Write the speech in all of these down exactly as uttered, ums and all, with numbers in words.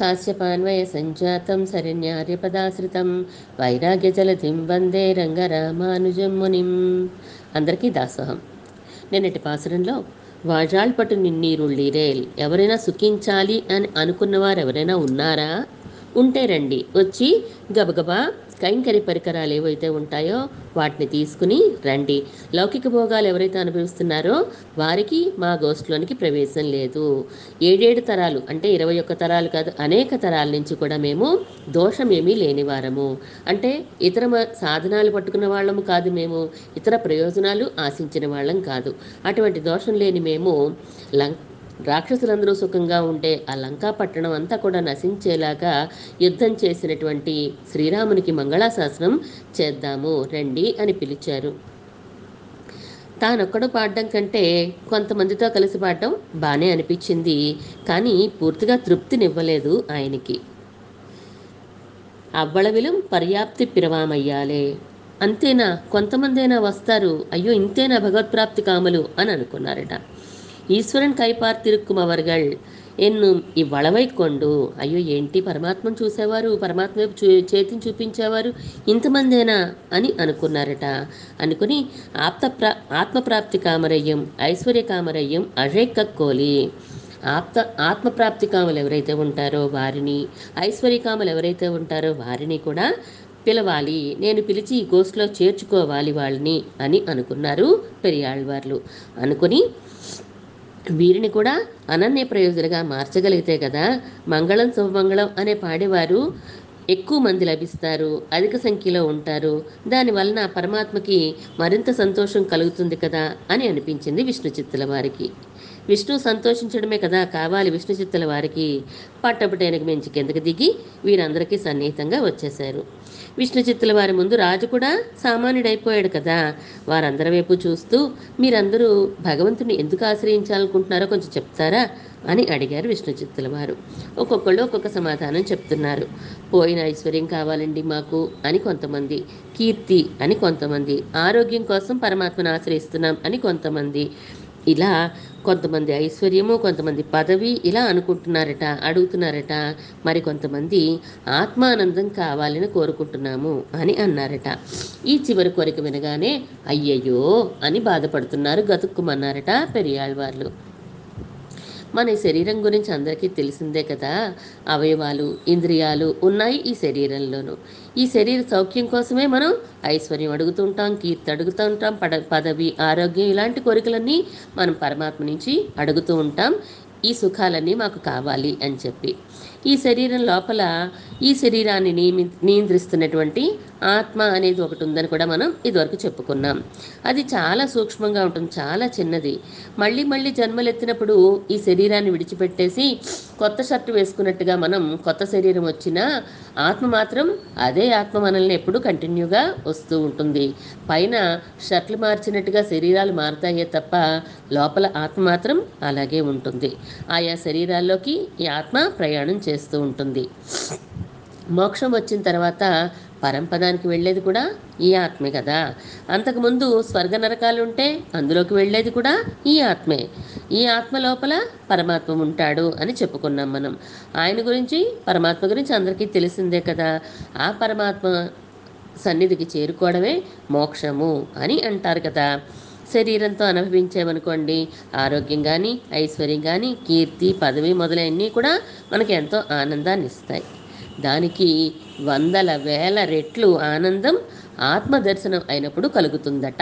కాశ్యపాన్వయ సంజాతం శరణ్యార్యపదాశ్రితం వైరాగ్యజలధిం వందే రంగరామానుజం మునిం. అందరికీ దాసోహం. నేనటి పాసురంలో వాజాల్పట్టు నిన్నీరుళ్ళీరేల్. ఎవరైనా సుఖించాలి అని అనుకున్నవారు ఎవరైనా ఉన్నారా? ఉంటే రండి, వచ్చి గబగబా కైంకర్య పరికరాలు ఏవైతే ఉంటాయో వాటిని తీసుకుని రండి. లౌకిక భోగాలు ఎవరైతే అనుభవిస్తున్నారో వారికి మా గోష్ఠిలోనికి ప్రవేశం లేదు. ఏడేడు తరాలు అంటే ఇరవై ఒక్క తరాలు కాదు, అనేక తరాల నుంచి కూడా మేము దోషం ఏమీ లేని వారము. అంటే ఇతర సాధనాలు పట్టుకున్న వాళ్ళము కాదు, మేము ఇతర ప్రయోజనాలు ఆశించిన వాళ్ళం కాదు. అటువంటి దోషం లేని మేము లం రాక్షసులందరూ సుఖంగా ఉంటే ఆ లంకా పట్టణం అంతా కూడా నశించేలాగా యుద్ధం చేసినటువంటి శ్రీరామునికి మంగళాశాసనం చేద్దాము రండి అని పిలిచారు. తానొక్కడు పాడడం కంటే కొంతమందితో కలిసి పాడడం బాగానే అనిపించింది, కానీ పూర్తిగా తృప్తినివ్వలేదు ఆయనకి. అవ్వళవిలం పర్యాప్తి పిరవామయ్యాలే, అంతేనా, కొంతమందైనా వస్తారు, అయ్యో ఇంతేనా భగవత్ప్రాప్తి కామలు అని అనుకున్నారట. ఈశ్వరన్ கைபார்த்திருக்கும் அவர்கள் என்னும் ఇవ్వళవై కొండు, అయ్యో ఏంటి పరమాత్మను చూసేవారు, పరమాత్మ వైపు చూ చేతిని చూపించేవారు ఇంతమందేనా అని అనుకున్నారట. అనుకుని ఆప్త ఆత్మప్రాప్తి కామరయ్యం ఐశ్వర్య కామరయ్యం అజైకక్కోలి. ఆప్త ఆత్మప్రాప్తి కామలు ఎవరైతే ఉంటారో వారిని, ఐశ్వర్య కామలు ఎవరైతే ఉంటారో వారిని కూడా పిలవాలి, నేను పిలిచి ఈ గోష్ఠిలో చేర్చుకోవాలి వాళ్ళని అని అనుకున్నారు పెరియాళ్ళవార్లు. అనుకుని వీరిని కూడా అనన్య ప్రయోజనగా మార్చగలిగితే కదా మంగళం శుభమంగళం అనే పాడేవారు ఎక్కువ మంది లభిస్తారు, అధిక సంఖ్యలో ఉంటారు, దానివలన పరమాత్మకి మరింత సంతోషం కలుగుతుంది కదా అని అనిపించింది విష్ణు చిత్తుల వారికి. విష్ణు సంతోషించడమే కదా కావాలి విష్ణు చిత్తుల వారికి. పట్టపుటైనకు మించి కిందకు దిగి వీరందరికీ సన్నిహితంగా వచ్చేశారు. విష్ణు చిత్తుల వారి ముందు రాజు కూడా సామాన్యుడైపోయాడు కదా. వారందరి వైపు చూస్తూ మీరందరూ భగవంతుని ఎందుకు ఆశ్రయించాలనుకుంటున్నారో కొంచెం చెప్తారా అని అడిగారు విష్ణు చిత్తుల వారు. ఒక్కొక్కళ్ళు ఒక్కొక్క సమాధానం చెప్తున్నారు. పోయిన ఐశ్వర్యం కావాలండి మాకు అని కొంతమంది, కీర్తి అని కొంతమంది, ఆరోగ్యం కోసం పరమాత్మను ఆశ్రయిస్తున్నాం అని కొంతమంది, ఇలా కొంతమంది ఐశ్వర్యము, కొంతమంది పదవి ఇలా అనుకుంటున్నారట, అడుగుతున్నారట. మరి కొంతమంది ఆత్మానందం కావాలని కోరుకుంటున్నాము అని అన్నారట. ఈ చివరి కోరిక వినగానే అయ్యయ్యో అని బాధపడుతున్నారు, గతుక్కుమన్నారట పెరియాళ్ళవార్లు. మన శరీరం గురించి అందరికీ తెలిసిందే కదా, అవయవాలు ఇంద్రియాలు ఉన్నాయి ఈ శరీరంలోనూ. ఈ శరీర సౌఖ్యం కోసమే మనం ఐశ్వర్యం అడుగుతుంటాం, కీర్తి అడుగుతూ ఉంటాం, పద పదవి ఆరోగ్యం ఇలాంటి కోరికలన్నీ మనం పరమాత్మ నుంచి అడుగుతూ ఉంటాం. ఈ సుఖాలన్నీ మాకు కావాలి అని చెప్పి ఈ శరీరం లోపల ఈ శరీరాన్ని నియమి నియంత్రిస్తున్నటువంటి ఆత్మ అనేది ఒకటి ఉందని కూడా మనం ఇదివరకు చెప్పుకున్నాం. అది చాలా సూక్ష్మంగా ఉంటుంది, చాలా చిన్నది. మళ్ళీ మళ్ళీ జన్మలెత్తినప్పుడు ఈ శరీరాన్ని విడిచిపెట్టేసి కొత్త షర్టు వేసుకున్నట్టుగా మనం కొత్త శరీరం వచ్చినా ఆత్మ మాత్రం అదే ఆత్మ మనల్ని ఎప్పుడూ కంటిన్యూగా వస్తూ ఉంటుంది. పైన షర్ట్లు మార్చినట్టుగా శరీరాలు మారుతాయే తప్ప లోపల ఆత్మ మాత్రం అలాగే ఉంటుంది. ఆయా శరీరాల్లోకి ఈ ఆత్మ ప్రయాణం చేస్తూ ఉంటుంది. మోక్షం వచ్చిన తర్వాత పరంపదానికి వెళ్ళేది కూడా ఈ ఆత్మే కదా. అంతకుముందు స్వర్గ నరకాలు ఉంటే అందులోకి వెళ్ళేది కూడా ఈ ఆత్మే. ఈ ఆత్మ లోపల పరమాత్మ ఉంటాడు అని చెప్పుకున్నాం మనం. ఆయన గురించి పరమాత్మ గురించి అందరికీ తెలిసిందే కదా. ఆ పరమాత్మ సన్నిధికి చేరుకోవడమే మోక్షము అని అంటారు కదా. శరీరంతో అనుభవించామనుకోండి ఆరోగ్యం కానీ ఐశ్వర్యం కానీ కీర్తి పదవి మొదలైనవి కూడా మనకి ఎంతో ఆనందాన్ని ఇస్తాయి. దానికి వందల వేల రెట్లు ఆనందం ఆత్మదర్శనం అయినప్పుడు కలుగుతుందట.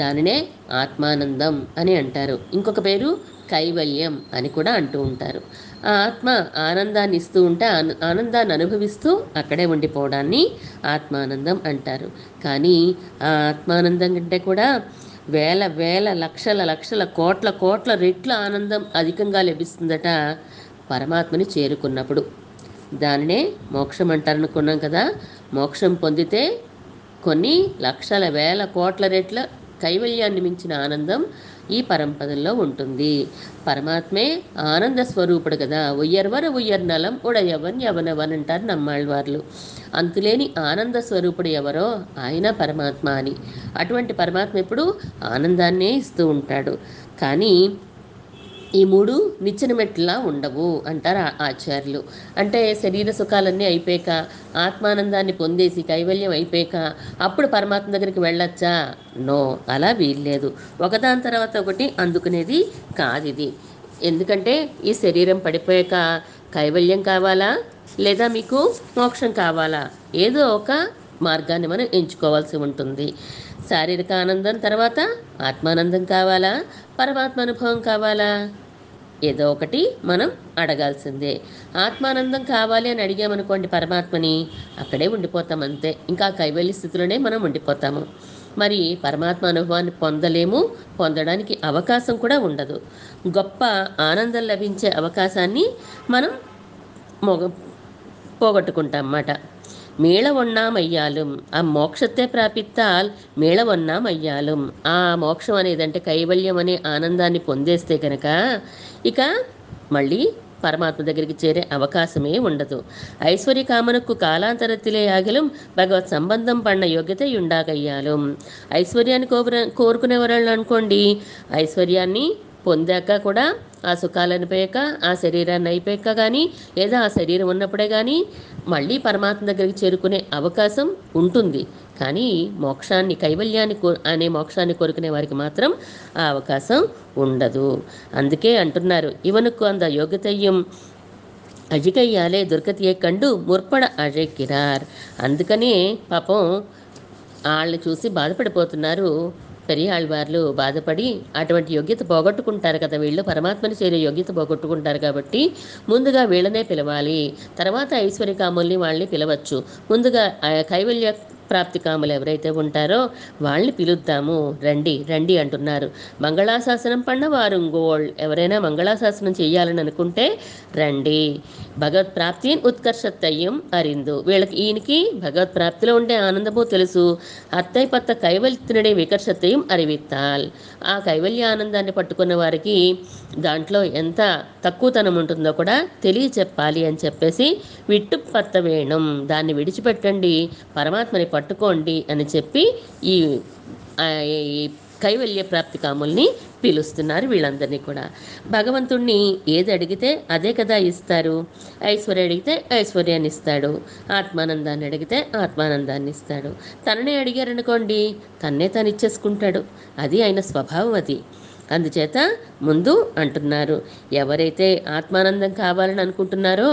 దానినే ఆత్మానందం అని అంటారు. ఇంకొక పేరు కైవల్యం అని కూడా అంటూ ఉంటారు. ఆ ఆత్మ ఆనందాన్ని ఇస్తూ ఉంటే ఆనందాన్ని అనుభవిస్తూ అక్కడే ఉండిపోవడాన్ని ఆత్మానందం అంటారు. కానీ ఆ ఆత్మానందం కంటే కూడా వేల వేల లక్షల లక్షల కోట్ల కోట్ల రెట్ల ఆనందం అధికంగా లభిస్తుందట పరమాత్మని చేరుకున్నప్పుడు. దానినే మోక్షం అంటారనుకున్నాం కదా. మోక్షం పొందితే కొన్ని లక్షల వేల కోట్ల రెట్ల కైవల్యాన్ని మించిన ఆనందం ఈ పరంపదల్లో ఉంటుంది. పరమాత్మే ఆనంద స్వరూపుడు కదా. ఉయ్యర్వర ఉయ్యర్ నలం ఉడయవన్ యవనవన్ అంటారు నమ్మాళ్ళవార్లు. అంతులేని ఆనంద స్వరూపుడు ఎవరో ఆయన పరమాత్మ అని. అటువంటి పరమాత్మ ఎప్పుడు ఆనందాన్నే ఇస్తూ ఉంటాడు. కానీ ఈ మూడు నిచ్చెన మెట్లా ఉండవు అంటారు ఆచార్యులు. అంటే శరీర సుఖాలన్నీ అయిపోయాక, ఆత్మానందాన్ని పొందేసి కైవల్యం అయిపోయాక అప్పుడు పరమాత్మ దగ్గరికి వెళ్ళొచ్చా? నో, అలా వీల్లేదు. ఒకదాని తర్వాత ఒకటి అందుకునేది కాదు ఇది. ఎందుకంటే ఈ శరీరం పడిపోయాక కైవల్యం కావాలా లేదా మీకు మోక్షం కావాలా, ఏదో ఒక మార్గాన్ని మనం ఎంచుకోవాల్సి ఉంటుంది. శారీరక ఆనందం తర్వాత ఆత్మానందం కావాలా, పరమాత్మ అనుభవం కావాలా, ఏదో ఒకటి మనం అడగాల్సిందే. ఆత్మానందం కావాలి అని అడిగామనుకోండి పరమాత్మని, అక్కడే ఉండిపోతాం అంతే, ఇంకా కైవల్య స్థితిలోనే మనం ఉండిపోతాము. మరి పరమాత్మ అనుభవాన్ని పొందలేము, పొందడానికి అవకాశం కూడా ఉండదు. గొప్ప ఆనందం లభించే అవకాశాన్ని మనం మొగ పోగొట్టుకుంటాం అన్నమాట. మేళవొన్నామయ్యాలం ఆ మోక్షతే ప్రాపిత్తాల్ మేళవొన్నామయ్యాలం. ఆ మోక్షం అనేదంటే కైవల్యం అనే ఆనందాన్ని పొందేస్తే కనుక ఇక మళ్ళీ పరమాత్మ దగ్గరికి చేరే అవకాశమే ఉండదు. ఐశ్వర్య కామనకు కాలాంతరత్తిలే ఆగలం భగవత్ సంబంధం పడిన యోగ్యత ఉండాగయ్యాలం. ఐశ్వర్యాన్ని కోరు కోరుకునేవాళ్ళు అనుకోండి, ఐశ్వర్యాన్ని పొందాక కూడా ఆ సుఖాలు అనిపోయాక, ఆ శరీరాన్ని అయిపోయాక కానీ లేదా ఆ శరీరం ఉన్నప్పుడే కానీ మళ్ళీ పరమాత్మ దగ్గరికి చేరుకునే అవకాశం ఉంటుంది. కానీ మోక్షాన్ని, కైవల్యాన్ని కో అనే మోక్షాన్ని కోరుకునే వారికి మాత్రం ఆ అవకాశం ఉండదు. అందుకే అంటున్నారు, ఇవనుకు అంద యోగ్యతయ్యం అజికయ్యాలే దుర్గతియే కండు ముర్పడ అజయ్కిరార్. అందుకనే పాపం వాళ్ళని చూసి బాధపడిపోతున్నారు పెరియాళ్ళవార్లు, బాధపడి అటువంటి యోగ్యత పోగొట్టుకుంటారు కదా వీళ్ళు, పరమాత్మని చేరే యోగ్యత పోగొట్టుకుంటారు. కాబట్టి ముందుగా వీళ్ళనే పిలవాలి, తర్వాత ఐశ్వర్య కాముల్ని వాళ్ళని పిలవచ్చు. ముందుగా కైవల్య ప్రాప్తి కాములు ఎవరైతే ఉంటారో వాళ్ళని పిలుద్దాము, రండి రండి అంటున్నారు. మంగళాశాసనం పడిన వారుంగోళ్, ఎవరైనా మంగళాశాసనం చేయాలని అనుకుంటే రండి. భగవత్ ప్రాప్తి ఉత్కర్షత్తయ్యం అరిందు, వీళ్ళకి ఈయనకి భగవత్ ప్రాప్తిలో ఉండే ఆనందమో తెలుసు. అత్తయ్య పత్త కైవల్యనడే వికర్షత్తయ్యం అరివిత్తాల్. ఆ కైవల్య ఆనందాన్ని పట్టుకున్న వారికి దాంట్లో ఎంత తక్కువతనం ఉంటుందో కూడా తెలియచెప్పాలి అని చెప్పేసి విట్టు పత్త వేణం, దాన్ని విడిచిపెట్టండి పరమాత్మని పట్టుకోండి అని చెప్పి ఈ కైవల్య ప్రాప్తి కాముల్ని పిలుస్తున్నారు వీళ్ళందరినీ కూడా. భగవంతుణ్ణి ఏది అడిగితే అదే కదా ఇస్తారు. ఐశ్వర్య అడిగితే ఐశ్వర్యాన్ని ఇస్తాడు, ఆత్మానందాన్ని అడిగితే ఆత్మానందాన్ని ఇస్తాడు. తననే అడిగారనుకోండి తన్నే తను ఇచ్చేసుకుంటాడు, అది ఆయన స్వభావం అది. అందుచేత ముందు అంటున్నారు, ఎవరైతే ఆత్మానందం కావాలని అనుకుంటున్నారో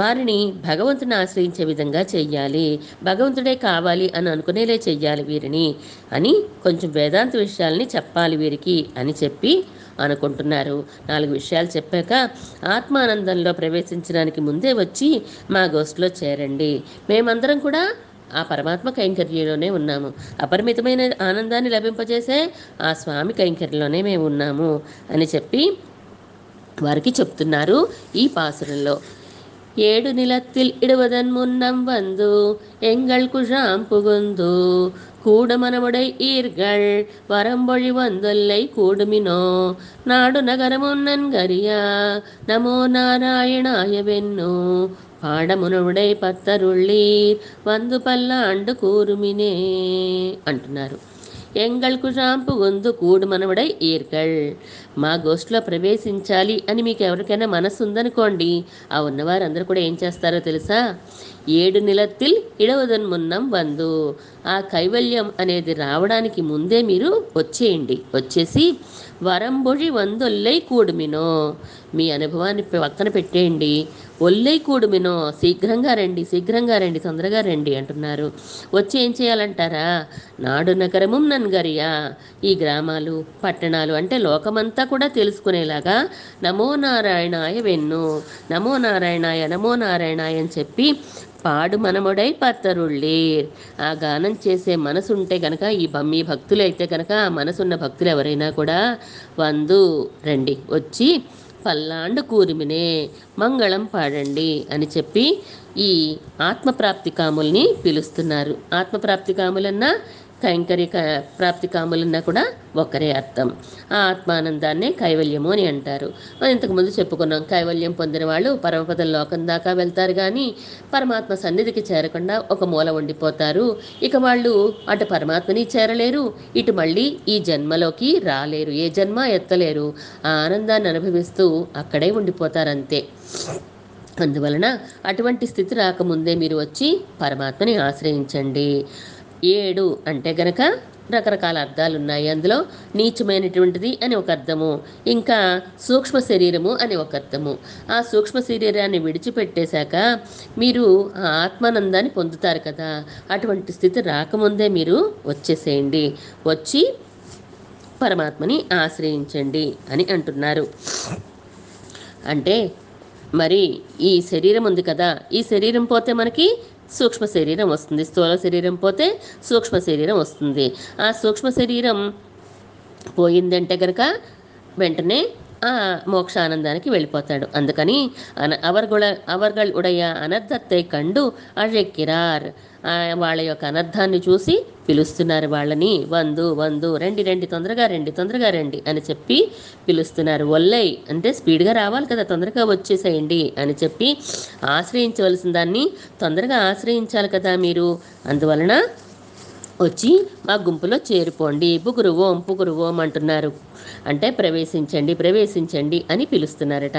వారిని భగవంతుని ఆశ్రయించే విధంగా చెయ్యాలి, భగవంతుడే కావాలి అని అనుకునేలే చెయ్యాలి వీరిని అని, కొంచెం వేదాంత విషయాల్ని చెప్పాలి వీరికి అని చెప్పి అనుకుంటున్నారు. నాలుగు విషయాలు చెప్పాక ఆత్మానందంలో ప్రవేశించడానికి ముందే వచ్చి మా గోష్ఠిలో చేరండి. మేమందరం కూడా ఆ పరమాత్మ కైంకర్యంలోనే ఉన్నాము, అపరిమితమైన ఆనందాన్ని లభింపజేసే ఆ స్వామి కైంకర్యంలోనే మేము ఉన్నాము అని చెప్పి వారికి చెప్తున్నారు ఈ పాసురంలో. ఏడు నిలత్తిల్ ఇడవదన్ మున్నం వందు ఎంగల్ కుషాం పుగుందు కూడమనముడై ఈర్గల్ వరంబొళి వందొల్లై కూడుమినో నాడు నగరమున్నన్ గరియా నమో నారాయణాయ వెన్ను పాడమునుడై పత్తరుళ్ళీర్ వందు పల్లాండు కూరుమినే అంటున్నారు. ఎంగల్ కుషాంపు గొందు కూడు మనవడై ఈర్గల్, మా గోష్ఠిలో ప్రవేశించాలి అని మీకు ఎవరికైనా మనసు ఉందనుకోండి, ఆ ఉన్నవారందరూ కూడా ఏం చేస్తారో తెలుసా? ఏడు నిలత్తిల్ ఇడవదన్ మున్నం వందు, ఆ కైవల్యం అనేది రావడానికి ముందే మీరు వచ్చేయండి. వచ్చేసి వరంబొజి వందొల్లై కూడుమినో, మీ అనుభవాన్ని పక్కన పెట్టేయండి. ఒల్లై కూడుమినో, శీఘ్రంగా రండి శీఘ్రంగా రండి తొందరగా రండి అంటున్నారు. వచ్చి ఏం చేయాలంటారా? నాడు నగరము నన్గరియా, ఈ గ్రామాలు పట్టణాలు అంటే లోకమంతా కూడా తెలుసుకునేలాగా నమో నారాయణాయ వెన్ను, నమో నారాయణాయ నమో నారాయణాయ అని చెప్పి పాడు మనముడై పత్తరుళ్ళీర్, ఆ గానం చేసే మనసు ఉంటే కనుక, ఈ బమ్మి భక్తులు అయితే కనుక, ఆ మనసున్న భక్తులు ఎవరైనా కూడా వందు రండి వచ్చి పల్లాండు కూరిమినే మంగళం పాడండి అని చెప్పి ఈ ఆత్మప్రాప్తి కాముల్ని పిలుస్తున్నారు. ఆత్మప్రాప్తి కాములన్నా కైంకర్య ప్రాప్తి కాములన్నా కూడా ఒక్కరే అర్థం. ఆ ఆత్మానందాన్నే కైవల్యము అని అంటారు. మనం ఇంతకుముందు చెప్పుకున్నాం, కైవల్యం పొందిన వాళ్ళు పరమపద లోకం దాకా వెళ్తారు కానీ పరమాత్మ సన్నిధికి చేరకుండా ఒక మూల ఉండిపోతారు. ఇక వాళ్ళు అటు పరమాత్మని చేరలేరు, ఇటు మళ్ళీ ఈ జన్మలోకి రాలేరు, ఏ జన్మ ఎత్తలేరు. ఆ ఆనందాన్ని అనుభవిస్తూ అక్కడే ఉండిపోతారంతే. అందువలన అటువంటి స్థితి రాకముందే మీరు వచ్చి పరమాత్మని ఆశ్రయించండి. ఏడు అంటే గనక రకరకాల అర్థాలు ఉన్నాయి. అందులో నీచమైనటువంటిది అని ఒక అర్థము, ఇంకా సూక్ష్మ శరీరము అని ఒక అర్థము. ఆ సూక్ష్మ శరీరాన్ని విడిచిపెట్టేశాక మీరు ఆ ఆత్మానందాన్ని పొందుతారు కదా. అటువంటి స్థితి రాకముందే మీరు వచ్చేసేయండి, వచ్చి పరమాత్మని ఆశ్రయించండి అని అంటున్నారు. అంటే మరి ఈ శరీరం ఉంది కదా, ఈ శరీరం పోతే మనకి సూక్ష్మ శరీరం వస్తుంది, స్థూల శరీరం పోతే సూక్ష్మ శరీరం వస్తుంది. ఆ సూక్ష్మ శరీరం పోయిందంటే కనుక వెంటనే ఆ మోక్షానందానికి వెళ్ళిపోతాడు. అందుకని అన అవర్గుళ అవర్గల్ ఉడయ అనర్థత్తే కండు అజెక్కిరార్, వాళ్ళ యొక్క అనర్థాన్ని చూసి పిలుస్తున్నారు వాళ్ళని. వందు వందు, రండి రండి, తొందరగా రండి, తొందరగా రండి అని చెప్పి పిలుస్తున్నారు. ఒల్లై అంటే స్పీడ్గా రావాలి కదా, తొందరగా వచ్చేసేయండి అని చెప్పి ఆశ్రయించవలసిన దాన్ని తొందరగా ఆశ్రయించాలి కదా మీరు. అందువలన వచ్చి మా గుంపులో చేరిపోండి, బుగురు ఓం పుగురు ఓం అంటున్నారు. అంటే ప్రవేశించండి ప్రవేశించండి అని పిలుస్తున్నారట.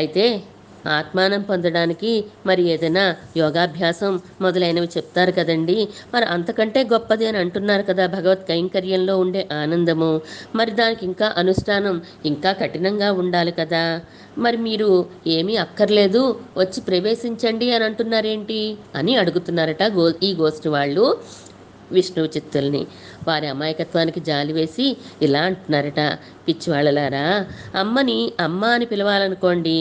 అయితే ఆత్మానం పొందడానికి మరి ఏదైనా యోగాభ్యాసం మొదలైనవి చెప్తారు కదండి. మరి అంతకంటే గొప్పది అని అంటున్నారు కదా భగవత్ కైంకర్యంలో ఉండే ఆనందము. మరి దానికి ఇంకా అనుష్ఠానం ఇంకా కఠినంగా ఉండాలి కదా. మరి మీరు ఏమీ అక్కర్లేదు, వచ్చి ప్రవేశించండి అని అంటున్నారేంటి అని అడుగుతున్నారట గో ఈ గోష్ఠి వాళ్ళు విష్ణువు చిత్తుల్ని. వారి అమాయకత్వానికి జాలి వేసి ఇలా అంటున్నారట, పిచ్చివాళ్ళలారా అమ్మని అమ్మ అని పిలవాలనుకోండి,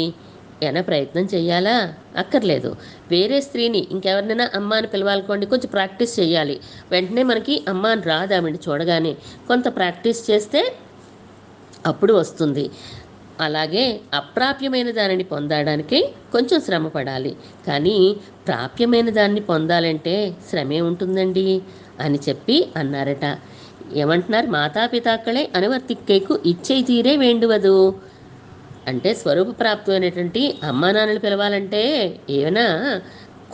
ఏమైనా ప్రయత్నం చేయాలా? అక్కర్లేదు. వేరే స్త్రీని ఇంకెవరినైనా అమ్మ అని పిలవాలనుకోండి, కొంచెం ప్రాక్టీస్ చేయాలి. వెంటనే మనకి అమ్మ అని రాదు ఆవిడ చూడగానే, కొంత ప్రాక్టీస్ చేస్తే అప్పుడు వస్తుంది. అలాగే అప్రాప్యమైన దానిని పొందడానికి కొంచెం శ్రమ పడాలి, కానీ ప్రాప్యమైన దాన్ని పొందాలంటే శ్రమే ఉంటుందండి అని చెప్పి అన్నారట. ఏమంటున్నారు, మాతాపితాక్కలే అనువర్తిక్కేకు ఇచ్చే తీరే వేండువదు. అంటే స్వరూప ప్రాప్తి అనేటువంటి అమ్మా నాన్నలు పిలవాలంటే ఏమైనా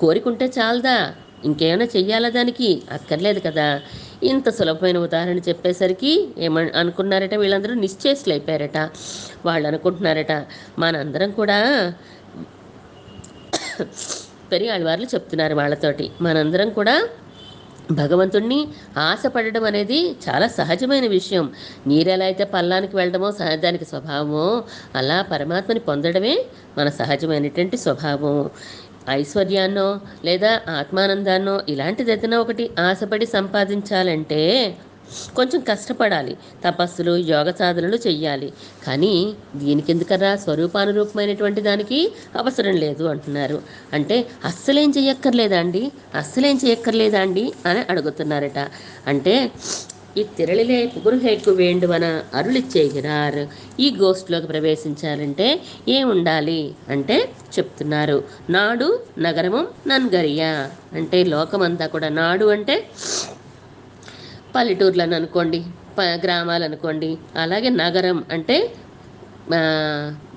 కోరికుంటే చాలదా, ఇంకేమైనా చెయ్యాలా దానికి? అక్కర్లేదు కదా. ఇంత సులభమైన ఉదాహరణ చెప్పేసరికి ఏమ అనుకున్నారట వీళ్ళందరూ, నిశ్చేష్లు అయిపోయారట. వాళ్ళు అనుకుంటున్నారట, మనందరం కూడా పెరియాళ్ళవార్లు చెప్తున్నారు వాళ్ళతోటి, మనందరం కూడా భగవంతుణ్ణి ఆశపడడం అనేది చాలా సహజమైన విషయం. నీరెలా అయితే పల్లానికి వెళ్ళడమో సహజానికి స్వభావమో, అలా పరమాత్మని పొందడమే మన సహజమైనటువంటి స్వభావం. ఐశ్వర్యాన్నో లేదా ఆత్మానందాన్నో ఇలాంటిది ఏదైనా ఒకటి ఆశపడి సంపాదించాలంటే కొంచెం కష్టపడాలి, తపస్సులు యోగ సాధనలు చెయ్యాలి. కానీ దీనికి ఎందుకరా, స్వరూపానురూపమైనటువంటి దానికి అవసరం లేదు అంటున్నారు. అంటే అస్సలేం చెయ్యక్కర్లేదా అండి, అస్సలేం చేయక్కర్లేదా అండి అని అడుగుతున్నారట. అంటే ఈ తిరళిలే పుగురుహేకు వేండువన అరుళిచ్చేగిరారు, ఈ గోష్ఠిలోకి ప్రవేశించాలంటే ఏముండాలి అంటే చెప్తున్నారు, నాడు నగరము నన్గరియా. అంటే లోకమంతా కూడా, నాడు అంటే పల్లెటూర్లను అనుకోండి, ప గ్రామాలు అనుకోండి, అలాగే నగరం అంటే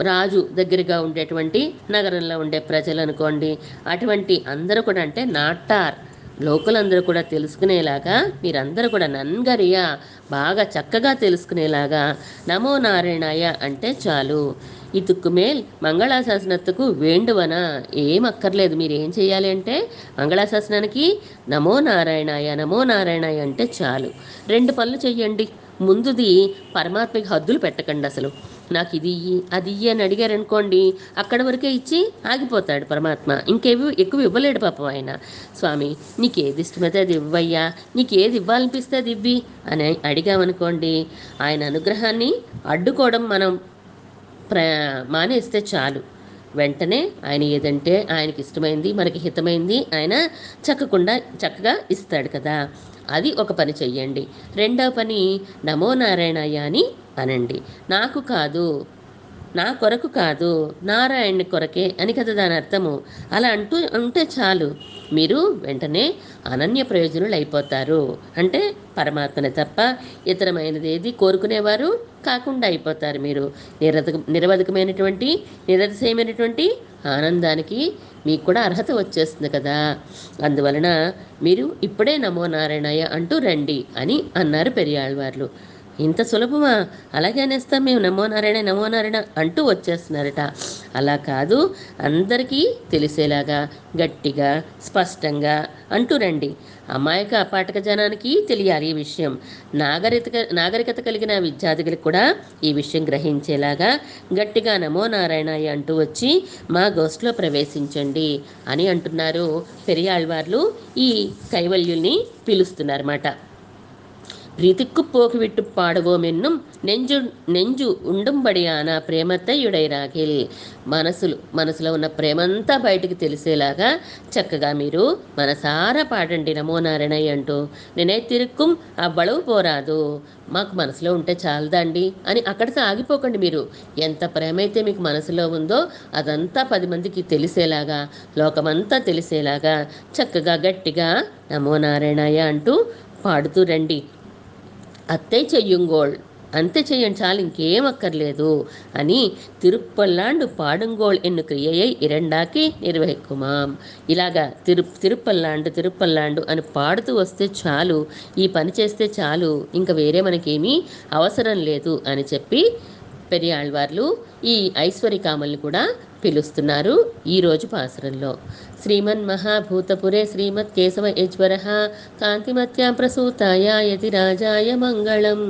రాజు దగ్గరగా ఉండేటువంటి నగరంలో ఉండే ప్రజలు అనుకోండి. అటువంటి అందరూ కూడా అంటే నాటార్ లోకలందరూ కూడా తెలుసుకునేలాగా మీరందరూ కూడా నన్గరియా బాగా చక్కగా తెలుసుకునేలాగా నమో నారాయణాయ అంటే చాలు. ఇతుక్కు మేల్ మంగళాశాసనత్తుకు వేండువన, ఏం అక్కర్లేదు. మీరు ఏం చేయాలి అంటే మంగళాశాసనానికి నమో నారాయణాయ నమో నారాయణాయ అంటే చాలు. రెండు పనులు చెయ్యండి. ముందుది పరమాత్మకి హద్దులు పెట్టకండి. అసలు నాకు ఇది ఇయ్యి అది ఇయ్యి అని అడిగారు అనుకోండి, అక్కడ వరకే ఇచ్చి ఆగిపోతాడు పరమాత్మ, ఇంకేవి ఎక్కువ ఇవ్వలేడు పాపం ఆయన. స్వామి నీకు ఏది ఇష్టమైతే అది ఇవ్వయ్యా, నీకు ఏది ఇవ్వాలనిపిస్తే అది ఇవ్వి అని అడిగామనుకోండి, ఆయన అనుగ్రహాన్ని అడ్డుకోవడం మనం ప్ర మానేస్తే చాలు. వెంటనే ఆయన ఏదంటే ఆయనకి ఇష్టమైంది మనకి హితమైంది ఆయన చక్కకుండా చక్కగా ఇస్తాడు కదా. అది ఒక పని చెయ్యండి. రెండో పని నమో నారాయణాయ అని అనండి. నాకు కాదు నా కొరకు కాదు, నారాయణుని కొరకే అని కదా దాని అర్థము. అలా అంటూ ఉంటే చాలు, మీరు వెంటనే అనన్య ప్రయోజనులు అయిపోతారు. అంటే పరమాత్మనే తప్ప ఇతరమైనది ఏది కోరుకునేవారు కాకుండా అయిపోతారు. మీరు నిరధక నిరవధకమైనటువంటి నిరతిశయమైనటువంటి ఆనందానికి మీకు కూడా అర్హత వచ్చేస్తుంది కదా. అందువలన మీరు ఇప్పుడే నమో నారాయణాయ అంటూ రండి అని అన్నారు పెరియాళ్వార్లు. ఇంత సులభమా? అలాగే అనేస్తాం మేము, నమో నారాయణ నమో నారాయణ అంటూ వచ్చేస్తున్నారట. అలా కాదు, అందరికీ తెలిసేలాగా గట్టిగా స్పష్టంగా అంటూ రండి. అమాయక అపాటక జనానికి తెలియాలి ఈ విషయం. నాగరిక నాగరికత కలిగిన విద్యార్థులకు కూడా ఈ విషయం గ్రహించేలాగా గట్టిగా నమో నారాయణ అంటూ వచ్చి మా గోష్ఠిలో ప్రవేశించండి అని అంటున్నారు పెరియాళ్వార్లు. ఈ కైవల్యుల్ని పిలుస్తున్నారన్నమాట. ప్రీతిక్కు పోకి విట్టు పాడవోమెన్ను నెంజు నెంజు ఉండంబడియాన ప్రేమతయుడై రాఖిల్. మనసులు మనసులో ఉన్న ప్రేమంతా బయటికి తెలిసేలాగా చక్కగా మీరు మనసారా పాడండి నమో నారాయణయ్య అంటూ. నేనే తిరుక్కుం ఆ బలవు పోరాదు, మాకు మనసులో ఉంటే చాలదండి అని అక్కడితో ఆగిపోకండి. మీరు ఎంత ప్రేమైతే మీకు మనసులో ఉందో అదంతా పది మందికి తెలిసేలాగా లోకమంతా తెలిసేలాగా చక్కగా గట్టిగా నమో నారాయణయ్య అంటూ పాడుతూ రండి. అత్తే చెయ్యుంగోళ్, అంతే చెయ్యండి చాలు, ఇంకేం అక్కర్లేదు అని తిరుప్పల్లాండు పాడుంగోళ్ ఎన్ను క్రియయ్యై ఇరండాకి నిర్వహిక్కుమాం. ఇలాగా తిరు తిరుప్పల్లాండు తిరుప్పల్లాండు అని పాడుతూ వస్తే చాలు, ఈ పని చేస్తే చాలు, ఇంకా వేరే మనకేమీ అవసరం లేదు అని చెప్పి పెరియాళ్వార్లు ఈ ఐశ్వర్యకామల్ని కూడా పిలుస్తున్నారు ఈరోజు పాసురంలో. శ్రీమన్ మహాభూతపురే శ్రీమత్ కేశవ యజ్వరః కాంతిమత్యాం ప్రసూతాయ యతిరాజాయ మంగళం.